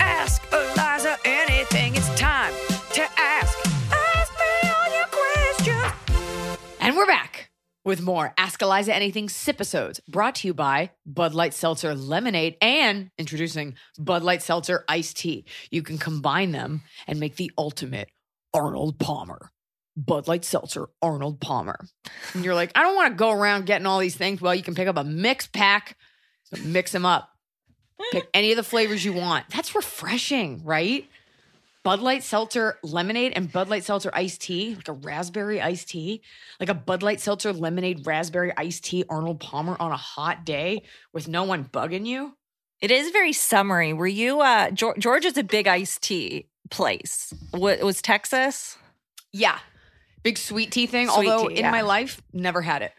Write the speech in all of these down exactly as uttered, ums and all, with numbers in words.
Ask Eliza anything. It's time to ask. Ask me all your questions. And we're back with more Ask Eliza Anything Sipisodes, brought to you by Bud Light Seltzer Lemonade and introducing Bud Light Seltzer Iced Tea. You can combine them and make the ultimate Arnold Palmer. Bud Light Seltzer Arnold Palmer. And you're like, I don't want to go around getting all these things. Well, you can pick up a mix pack, so mix them up. Pick any of the flavors you want. That's refreshing, right? Bud Light Seltzer Lemonade and Bud Light Seltzer Iced Tea, like a raspberry iced tea, like a Bud Light Seltzer Lemonade raspberry iced tea Arnold Palmer on a hot day with no one bugging you. It is very summery. Were you, uh, George, George is a big iced tea place. What, was Texas? Yeah. Big sweet tea thing. Sweet although tea, in yeah. my life, never had it.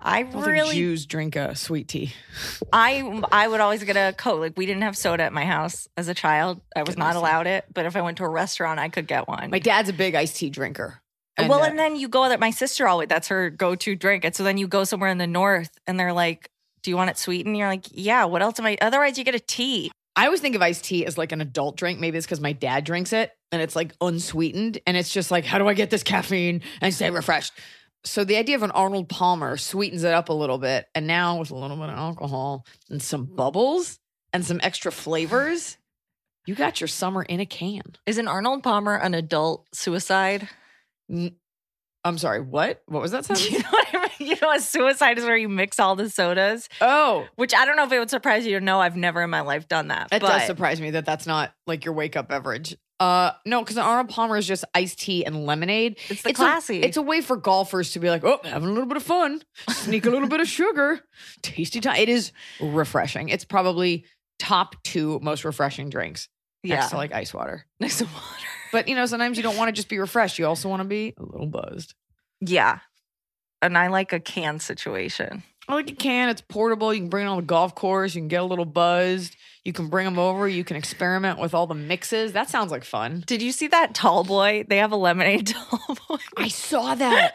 I, I don't really think Jews drink a sweet tea. I I would always get a Coke. Like, we didn't have soda at my house as a child. I was Goodness. not allowed it. But if I went to a restaurant, I could get one. My dad's a big iced tea drinker. And well, uh, and then you go that my sister always that's her go-to drink. And so then you go somewhere in the north and they're like, "Do you want it sweetened?" You're like, "Yeah, what else am I?" Otherwise, you get a tea. I always think of iced tea as like an adult drink. Maybe it's because my dad drinks it and it's like unsweetened. And it's just like, how do I get this caffeine and stay refreshed? So the idea of an Arnold Palmer sweetens it up a little bit. And now with a little bit of alcohol and some bubbles and some extra flavors, you got your summer in a can. Is an Arnold Palmer an adult suicide? N- I'm sorry, what? What was that sentence? You know what I mean? You know, a suicide is where you mix all the sodas. Oh. Which I don't know if it would surprise you to know I've never in my life done that. It but. does surprise me that that's not like your wake-up beverage. Uh, no, because an Arnold Palmer is just iced tea and lemonade. It's the it's classy. A, it's a way for golfers to be like, oh, having a little bit of fun. Sneak a little bit of sugar. Tasty time. It is refreshing. It's probably top two most refreshing drinks. Yeah. Next to like ice water. Next to water. But, you know, sometimes you don't want to just be refreshed. You also want to be a little buzzed. Yeah. And I like a can situation. I like a can. It's portable. You can bring it on the golf course. You can get a little buzzed. You can bring them over. You can experiment with all the mixes. That sounds like fun. Did you see that tall boy? They have a lemonade tall boy. I saw that.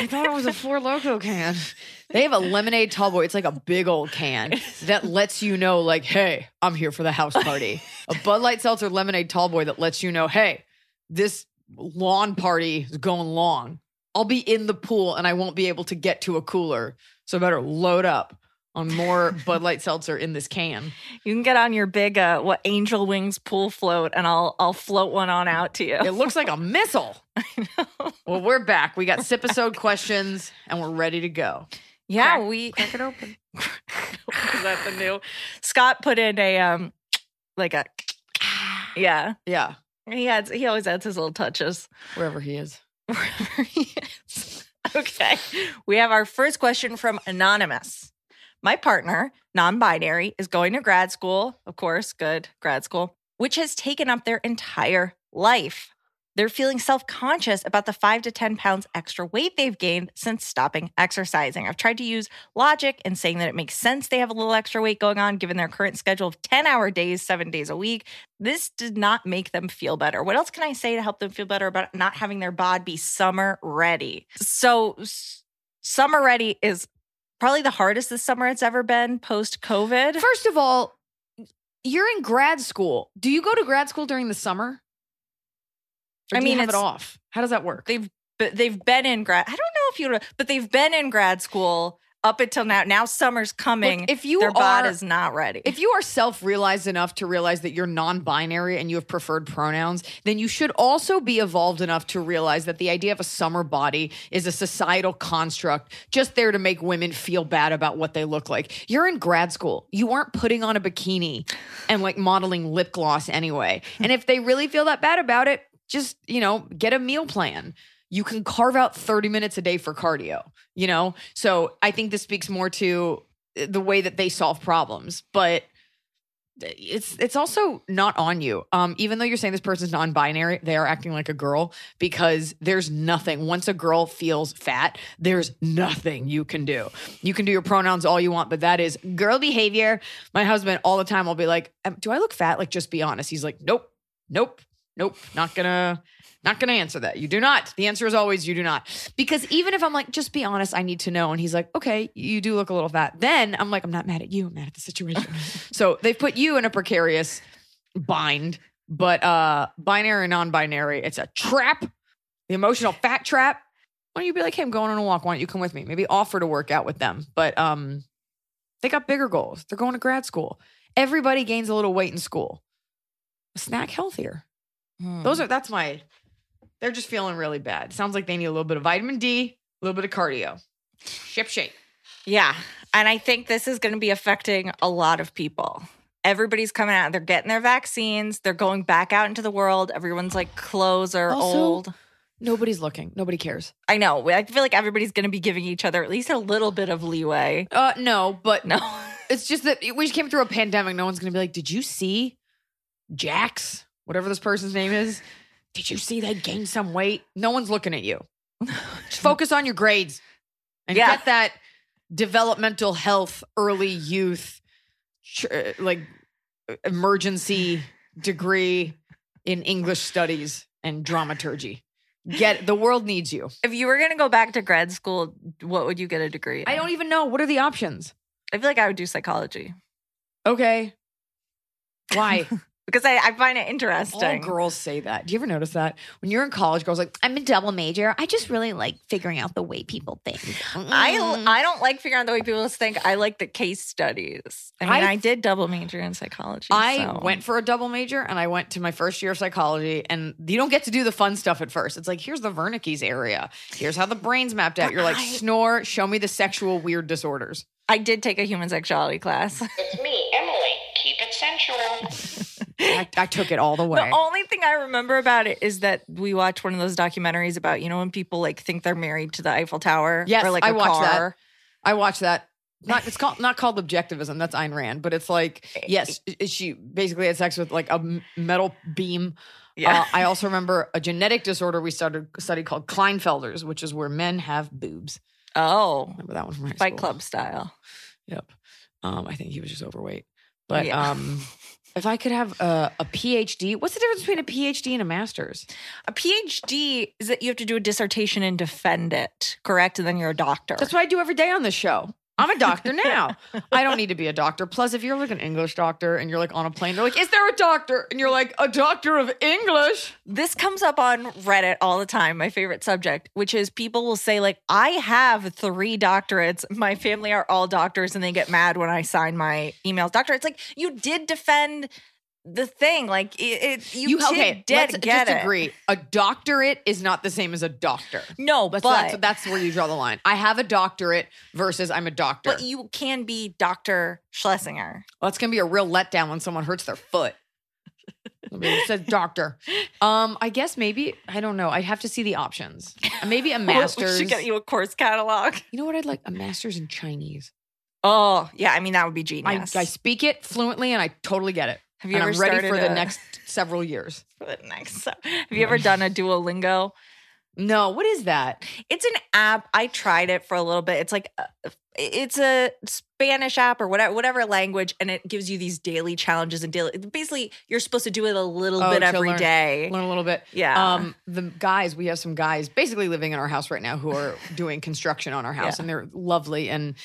I thought it was a Four Loko can. They have a lemonade tall boy. It's like a big old can that lets you know, like, hey, I'm here for the house party. A Bud Light Seltzer lemonade tall boy that lets you know, hey, this lawn party is going long. I'll be in the pool and I won't be able to get to a cooler. So I better load up on more Bud Light Seltzer in this can. You can get on your big uh, what angel wings pool float, and I'll I'll float one on out to you. It looks like a missile. I know. Well, we're back. We got Sipisode questions, and we're ready to go. Yeah, crack, we crack it open. Is that the new? Scott put in a um, like a yeah, yeah. He adds. He always adds his little touches wherever he is. Wherever he is. Okay, we have our first question from Anonymous. My partner, non-binary, is going to grad school, of course, good grad school, which has taken up their entire life. They're feeling self-conscious about the five to ten pounds extra weight they've gained since stopping exercising. I've tried to use logic in saying that it makes sense they have a little extra weight going on given their current schedule of ten-hour days, seven days a week. This did not make them feel better. What else can I say to help them feel better about not having their bod be summer ready? So summer ready is probably the hardest this summer it's ever been post-COVID. First of all, you're in grad school. Do you go to grad school during the summer? Or I do mean, you have it off. How does that work? They've they've been in grad. I don't know if you, but they've been in grad school up until now. Now summer's coming. Look, if you their body's not ready. If you are self-realized enough to realize that you're non-binary and you have preferred pronouns, then you should also be evolved enough to realize that the idea of a summer body is a societal construct just there to make women feel bad about what they look like. You're in grad school. You aren't putting on a bikini and like modeling lip gloss anyway. And if they really feel that bad about it, just, you know, get a meal plan. You can carve out thirty minutes a day for cardio, you know? So I think this speaks more to the way that they solve problems, but it's it's also not on you. Um, even though you're saying this person's non-binary, they are acting like a girl because there's nothing. Once a girl feels fat, there's nothing you can do. You can do your pronouns all you want, but that is girl behavior. My husband all the time will be like, do I look fat? Like, just be honest. He's like, nope, nope, nope, not gonna... Not going to answer that. You do not. The answer is always you do not. Because even if I'm like, just be honest, I need to know. And he's like, okay, you do look a little fat. Then I'm like, I'm not mad at you. I'm mad at the situation. So they've put you in a precarious bind, but uh, binary, non-binary, it's a trap, the emotional fat trap. Why don't you be like, hey, I'm going on a walk. Why don't you come with me? Maybe offer to work out with them. But um, they got bigger goals. They're going to grad school. Everybody gains a little weight in school. Snack healthier. Hmm. Those are, that's my... They're just feeling really bad. Sounds like they need a little bit of vitamin D, a little bit of cardio. Ship shape. Yeah. And I think this is going to be affecting a lot of people. Everybody's coming out. They're getting their vaccines. They're going back out into the world. Everyone's like clothes are also, old. Nobody's looking. Nobody cares. I know. I feel like everybody's going to be giving each other at least a little bit of leeway. Uh, no, but no. It's just that we just came through a pandemic. No one's going to be like, did you see Jax? Whatever this person's name is. Did you see they gained some weight? No one's looking at you. Just focus on your grades and yeah. get that developmental health, early youth, like emergency degree in English studies and dramaturgy. Get the world needs you. If you were going to go back to grad school, what would you get a degree in? I don't even know. What are the options? I feel like I would do psychology. Okay. Why? Because I, I find it interesting. All girls say that. Do you ever notice that? When you're in college, girls are like, I'm a double major. I just really like figuring out the way people think. Mm. I I don't like figuring out the way people think. I like the case studies. I mean, I, I did double major in psychology. I so. went for a double major, and I went to my first year of psychology, and you don't get to do the fun stuff at first. It's like, here's the Wernicke's area. Here's how the brain's mapped out. You're like, I, snore, show me the sexual weird disorders. I did take a human sexuality class. It's me, Emily. Keep it sensual. I, I took it all the way. The only thing I remember about it is that we watched one of those documentaries about, you know, when people like think they're married to the Eiffel Tower. Yes, or like I a watched car. that. I watched that. Not it's called not called objectivism. That's Ayn Rand, but it's like yes, she basically had sex with like a metal beam. Yeah. Uh, I also remember a genetic disorder we started studied called Klinefelter's, which is where men have boobs. Oh, remember that one from high Fight school. Club style. Yep. Um, I think he was just overweight, but yeah. um. If I could have a, a PhD, what's the difference between a PhD and a master's? A PhD is that you have to do a dissertation and defend it, correct? And then you're a doctor. That's what I do every day on this show. I'm a doctor now. I don't need to be a doctor. Plus, if you're like an English doctor and you're like on a plane, they're like, is there a doctor? And you're like, a doctor of English? This comes up on Reddit all the time, my favorite subject, which is people will say like, I have three doctorates. My family are all doctors and they get mad when I sign my emails. Doctor, it's like, you did defend the thing. Like, it, it, you, you did, okay, did let's get just it. Agree. A doctorate is not the same as a doctor. No, but. So that's, that's where you draw the line. I have a doctorate versus I'm a doctor. But you can be Doctor Schlesinger. Well, it's going to be a real letdown when someone hurts their foot. It says doctor. Um, I guess maybe, I don't know. I'd have to see the options. Maybe a master's. We should get you a course catalog. You know what I'd like? A master's in Chinese. Oh, yeah. I mean, that would be genius. I, I speak it fluently and I totally get it. Have you and ever I'm ready for a, the next several years. For the next, have you ever done a Duolingo? No. What is that? It's an app. I tried it for a little bit. It's like, it's a Spanish app or whatever, whatever language, and it gives you these daily challenges and daily. Basically, you're supposed to do it a little oh, bit every learn, day. Learn a little bit. Yeah. Um, the guys, we have some guys basically living in our house right now who are doing construction on our house, yeah. and they're lovely and.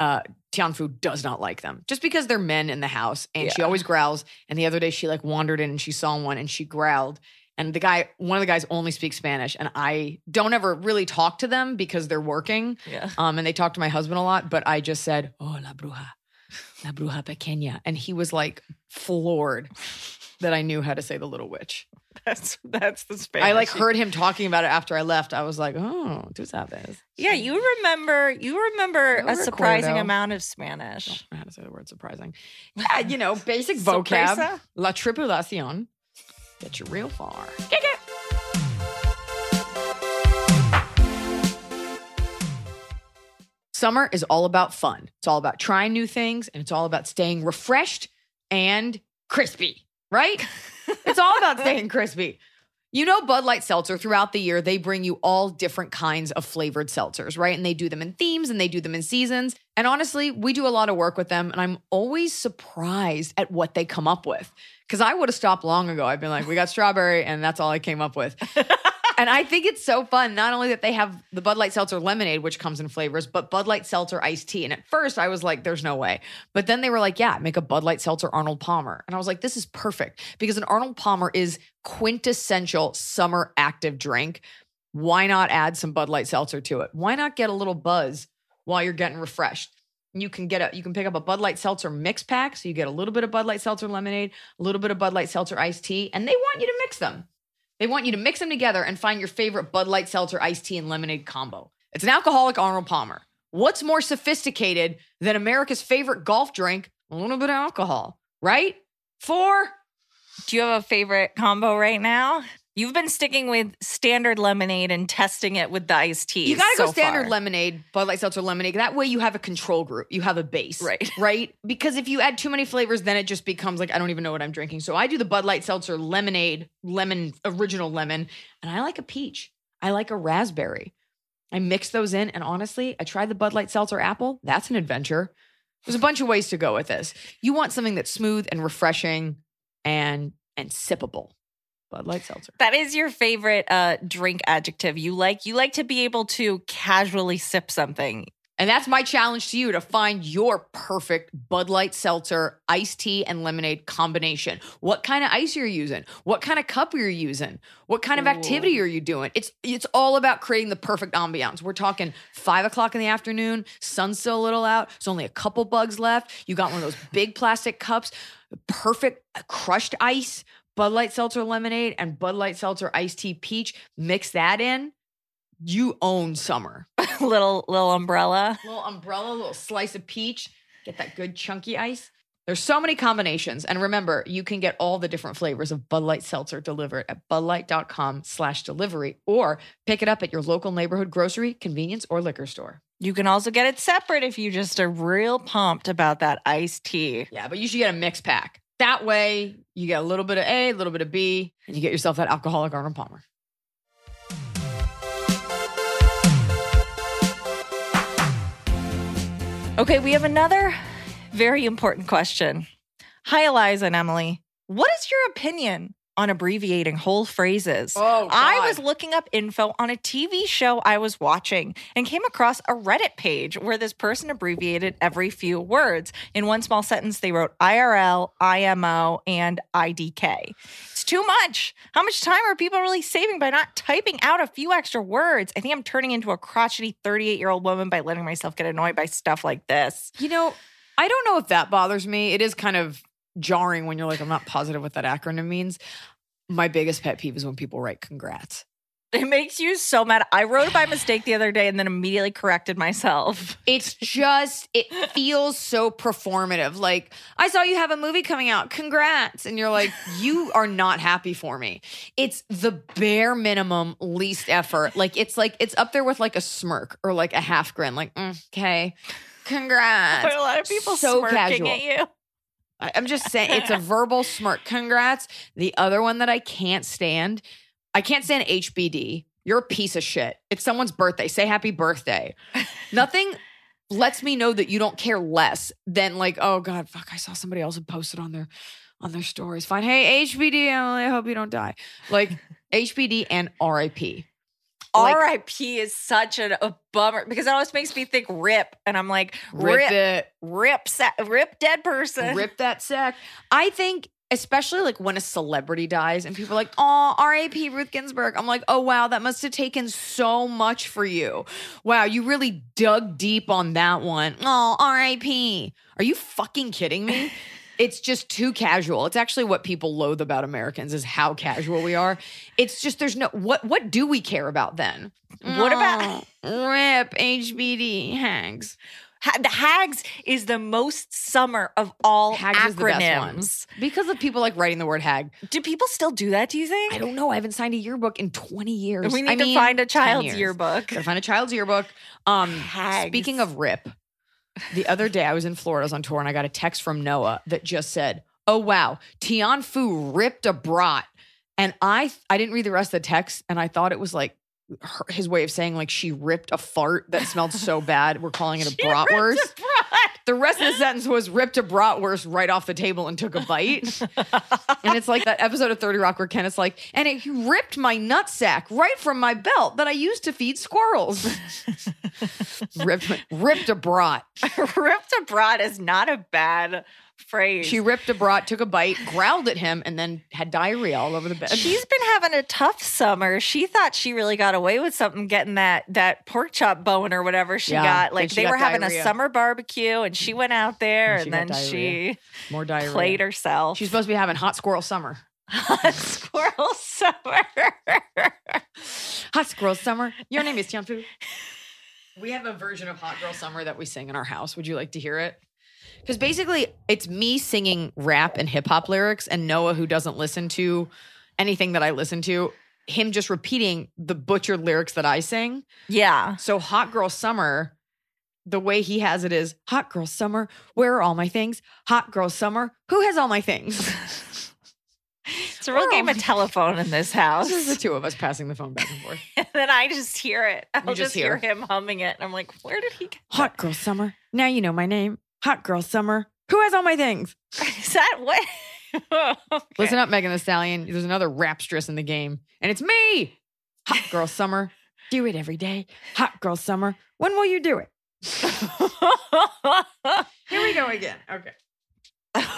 Uh, Tianfu does not like them just because they're men in the house and yeah. she always growls. And the other day she like wandered in and she saw one and she growled. And the guy, one of the guys only speaks Spanish, and I don't ever really talk to them because they're working. Yeah. Um, and they talk to my husband a lot, but I just said, oh, la bruja, la bruja pequeña. And he was like floored that I knew how to say the little witch. That's that's the Spanish. I like heard him talking about it after I left. I was like, oh, tú sabes. Yeah, you remember you remember a recuerdo. Surprising amount of Spanish. I don't know how to say the word surprising. Yeah, you know, basic vocab. Surpresa? La tripulación. Get you real far. Kick it. Summer is all about fun. It's all about trying new things, and it's all about staying refreshed and crispy, right? It's all about staying crispy. You know, Bud Light Seltzer, throughout the year, they bring you all different kinds of flavored seltzers, right? And they do them in themes and they do them in seasons. And honestly, we do a lot of work with them, and I'm always surprised at what they come up with. Because I would have stopped long ago. I've been like, we got strawberry, and that's all I came up with. And I think it's so fun, not only that they have the Bud Light Seltzer lemonade, which comes in flavors, but Bud Light Seltzer iced tea. And at first I was like, there's no way. But then they were like, yeah, make a Bud Light Seltzer Arnold Palmer. And I was like, this is perfect, because an Arnold Palmer is quintessential summer active drink. Why not add some Bud Light Seltzer to it? Why not get a little buzz while you're getting refreshed? You can get a, you can pick up a Bud Light Seltzer mix pack. So you get a little bit of Bud Light Seltzer lemonade, a little bit of Bud Light Seltzer iced tea, and they want you to mix them. They want you to mix them together and find your favorite Bud Light Seltzer iced tea and lemonade combo. It's an alcoholic Arnold Palmer. What's more sophisticated than America's favorite golf drink? A little bit of alcohol, right? Four. Do you have a favorite combo right now? You've been sticking with standard lemonade and testing it with the iced tea. You gotta so go standard far. Lemonade, Bud Light Seltzer lemonade. That way you have a control group. You have a base. Right. Right? Because if you add too many flavors, then it just becomes like, I don't even know what I'm drinking. So I do the Bud Light Seltzer lemonade, lemon, original lemon, and I like a peach. I like a raspberry. I mix those in, and honestly, I tried the Bud Light Seltzer apple. That's an adventure. There's a bunch of ways to go with this. You want something that's smooth and refreshing and and sippable. Bud Light Seltzer. That is your favorite uh, drink adjective. You like you like to be able to casually sip something. And that's my challenge to you, to find your perfect Bud Light Seltzer iced tea and lemonade combination. What kind of ice you're using? What kind of cup you're using? What kind of activity Ooh. Are you doing? It's it's all about creating the perfect ambiance. We're talking five o'clock in the afternoon, sun's still a little out. There's only a couple bugs left. You got one of those big plastic cups, perfect crushed ice, Bud Light Seltzer lemonade and Bud Light Seltzer iced tea peach. Mix that in. You own summer. little little umbrella. Little umbrella, little slice of peach. Get that good chunky ice. There's so many combinations. And remember, you can get all the different flavors of Bud Light Seltzer delivered at budlight.com slash delivery or pick it up at your local neighborhood grocery, convenience, or liquor store. You can also get it separate if you just are real pumped about that iced tea. Yeah, but you should get a mix pack. That way, you get a little bit of A, a little bit of B, and you get yourself that alcoholic Arnold Palmer. Okay, we have another very important question. Hi, Eliza and Emily. What is your opinion on abbreviating whole phrases? Oh, God. I was looking up info on a T V show I was watching and came across a Reddit page where this person abbreviated every few words. In one small sentence, they wrote I R L, I M O, and I D K. It's too much. How much time are people really saving by not typing out a few extra words? I think I'm turning into a crotchety thirty-eight-year-old woman by letting myself get annoyed by stuff like this. You know, I don't know if that bothers me. It is kind of jarring when you're like, I'm not positive what that acronym means. My biggest pet peeve is when people write congrats. It makes you so mad. I wrote it by mistake the other day and then immediately corrected myself. It's just, it feels so performative. Like, I saw you have a movie coming out. Congrats. And you're like, you are not happy for me. It's the bare minimum, least effort. Like, it's like, it's up there with like a smirk or like a half grin. Like, mm, okay, congrats. But a lot of people so smirking casual. At you. I'm just saying, it's a verbal smirk. Congrats. The other one that I can't stand, I can't stand H B D. You're a piece of shit. It's someone's birthday. Say happy birthday. Nothing lets me know that you don't care less than like, oh God, fuck, I saw somebody else posted on their on their stories. Fine. Hey, H B D, Emily, I hope you don't die. Like H B D and R I P. Like, R I P is such a, a bummer because it always makes me think rip. And I'm like, rip, rip it. Rip, sa- rip dead person. Rip that sack. I think especially like when a celebrity dies and people are like, oh, R I P Ruth Ginsburg. I'm like, oh, wow, that must have taken so much for you. Wow, you really dug deep on that one. Oh, R I P Are you fucking kidding me? It's just too casual. It's actually what people loathe about Americans is how casual we are. It's just there's no, what What do we care about then? What about R I P H B D Hags? Ha- the Hags is the most summer of all Hags acronyms. Is the best one. Because of people like writing the word hag. Do people still do that, do you think? I don't know. I haven't signed a yearbook in twenty years. We need I to mean, find a child's yearbook. Gotta find a child's yearbook. Um, Hags. Speaking of R I P, the other day I was in Florida, I was on tour, and I got a text from Noah that just said, oh, wow, Tianfu ripped a brat. And I I didn't read the rest of the text, and I thought it was like, Her, his way of saying like she ripped a fart that smelled so bad we're calling it a bratwurst. Ripped a brat. The rest of the sentence was ripped a bratwurst right off the table and took a bite. And it's like that episode of thirty Rock where Ken is like, and it ripped my nutsack right from my belt that I used to feed squirrels. ripped, ripped a brat. Ripped a brat is not a bad phrase. She ripped a brat, took a bite, growled at him, and then had diarrhea all over the bed. She's been having a tough summer. She thought she really got away with something getting that that pork chop bone or whatever she yeah, got. Like she they got were diarrhea. having a summer barbecue, and she went out there, and, and then diarrhea. she More diarrhea. played herself. She's supposed to be having hot squirrel summer. Hot squirrel summer. Hot squirrel summer. Your name is Tianfu. We have a version of Hot Girl Summer that we sing in our house. Would you like to hear it? Because basically, it's me singing rap and hip-hop lyrics and Noah, who doesn't listen to anything that I listen to, him just repeating the butchered lyrics that I sing. Yeah. So Hot Girl Summer, the way he has it is, Hot Girl Summer, where are all my things? Hot Girl Summer, who has all my things? It's a real we're game of telephone in this house. This is the two of us passing the phone back and forth. And then I just hear it. I'll just, just hear. hear him humming it. And I'm like, where did he get Hot that? Girl Summer, now you know my name. Hot Girl Summer. Who has all my things? Is that what? Oh, okay. Listen up, Megan Thee Stallion. There's another rapstress in the game. And it's me. Hot Girl Summer. Do it every day. Hot Girl Summer. When will you do it? Here we go again. Okay.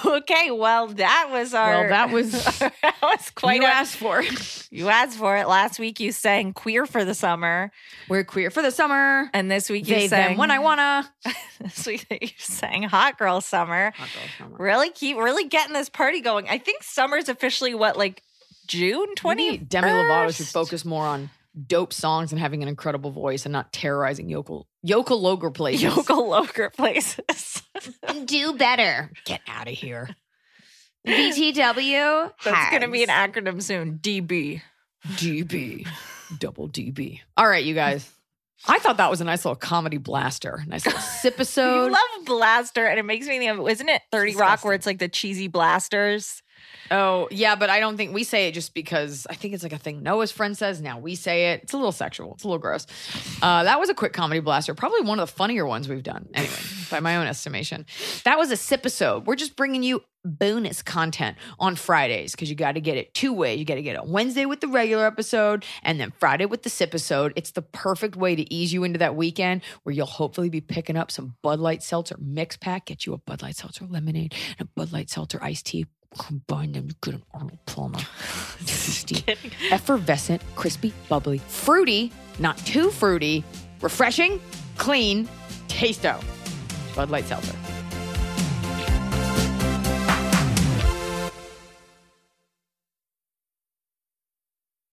Okay, well, that was our... Well, that was... that was quite... You a, asked for it. You asked for it. Last week you sang Queer for the Summer. We're queer for the summer. And this week you they, sang... Them, when I wanna. This week you sang Hot Girl Summer. Hot Girl Summer. Really keep... Really getting this party going. I think summer's officially, what, like June twentieth? Demi Lovato should focus more on dope songs and having an incredible voice and not terrorizing yokel... Yokel Loger places. Yokel Loger places. Do better. Get out of here. B T W. That's going to be an acronym soon. D B. D B. Double D B. All right, you guys. I thought that was a nice little comedy blaster. Nice little sip-isode. You love blaster, and it makes me think of, isn't it thirty Rock where it's like the cheesy blasters? Oh, yeah, but I don't think we say it just because I think it's like a thing Noah's friend says. Now we say it. It's a little sexual. It's a little gross. Uh, that was a quick comedy blaster. Probably one of the funnier ones we've done. Anyway, by my own estimation. That was a sip-isode. We're just bringing you bonus content on Fridays because you got to get it two ways. You got to get it on Wednesday with the regular episode and then Friday with the sip-isode. It's the perfect way to ease you into that weekend where you'll hopefully be picking up some Bud Light Seltzer mix pack. Get you a Bud Light Seltzer lemonade and a Bud Light Seltzer iced tea. Combine them to get an Arnold Palmer. Effervescent, crispy, bubbly, fruity, not too fruity, refreshing, clean, taste-o. Bud Light Seltzer.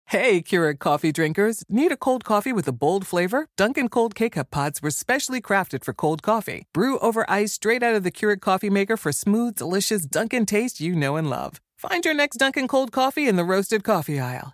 Hey, Keurig coffee drinkers. Need a cold coffee with a bold flavor? Dunkin' Cold K-Cup Pods were specially crafted for cold coffee. Brew over ice straight out of the Keurig coffee maker for smooth, delicious Dunkin' taste you know and love. Find your next Dunkin' Cold coffee in the roasted coffee aisle.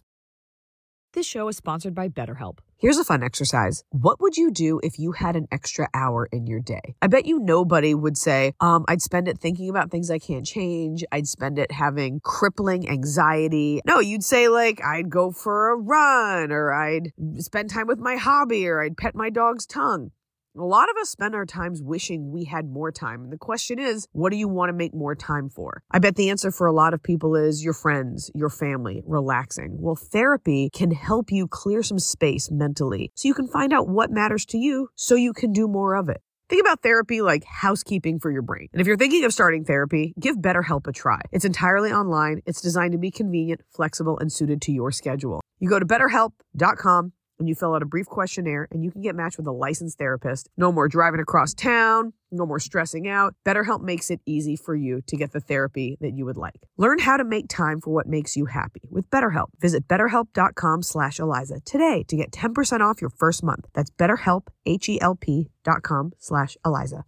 This show is sponsored by BetterHelp. Here's a fun exercise. What would you do if you had an extra hour in your day? I bet you nobody would say, um, I'd spend it thinking about things I can't change. I'd spend it having crippling anxiety. No, you'd say like, I'd go for a run or I'd spend time with my hobby or I'd pet my dog's tongue. A lot of us spend our times wishing we had more time. And the question is, what do you want to make more time for? I bet the answer for a lot of people is your friends, your family, relaxing. Well, therapy can help you clear some space mentally so you can find out what matters to you so you can do more of it. Think about therapy like housekeeping for your brain. And if you're thinking of starting therapy, give BetterHelp a try. It's entirely online. It's designed to be convenient, flexible, and suited to your schedule. You go to better help dot com and you fill out a brief questionnaire and you can get matched with a licensed therapist. No more driving across town. No more stressing out. BetterHelp makes it easy for you to get the therapy that you would like. Learn how to make time for what makes you happy with BetterHelp. Visit betterhelp.com slash Eliza today to get ten percent off your first month. That's betterhelp, H E L P dot com slash Eliza.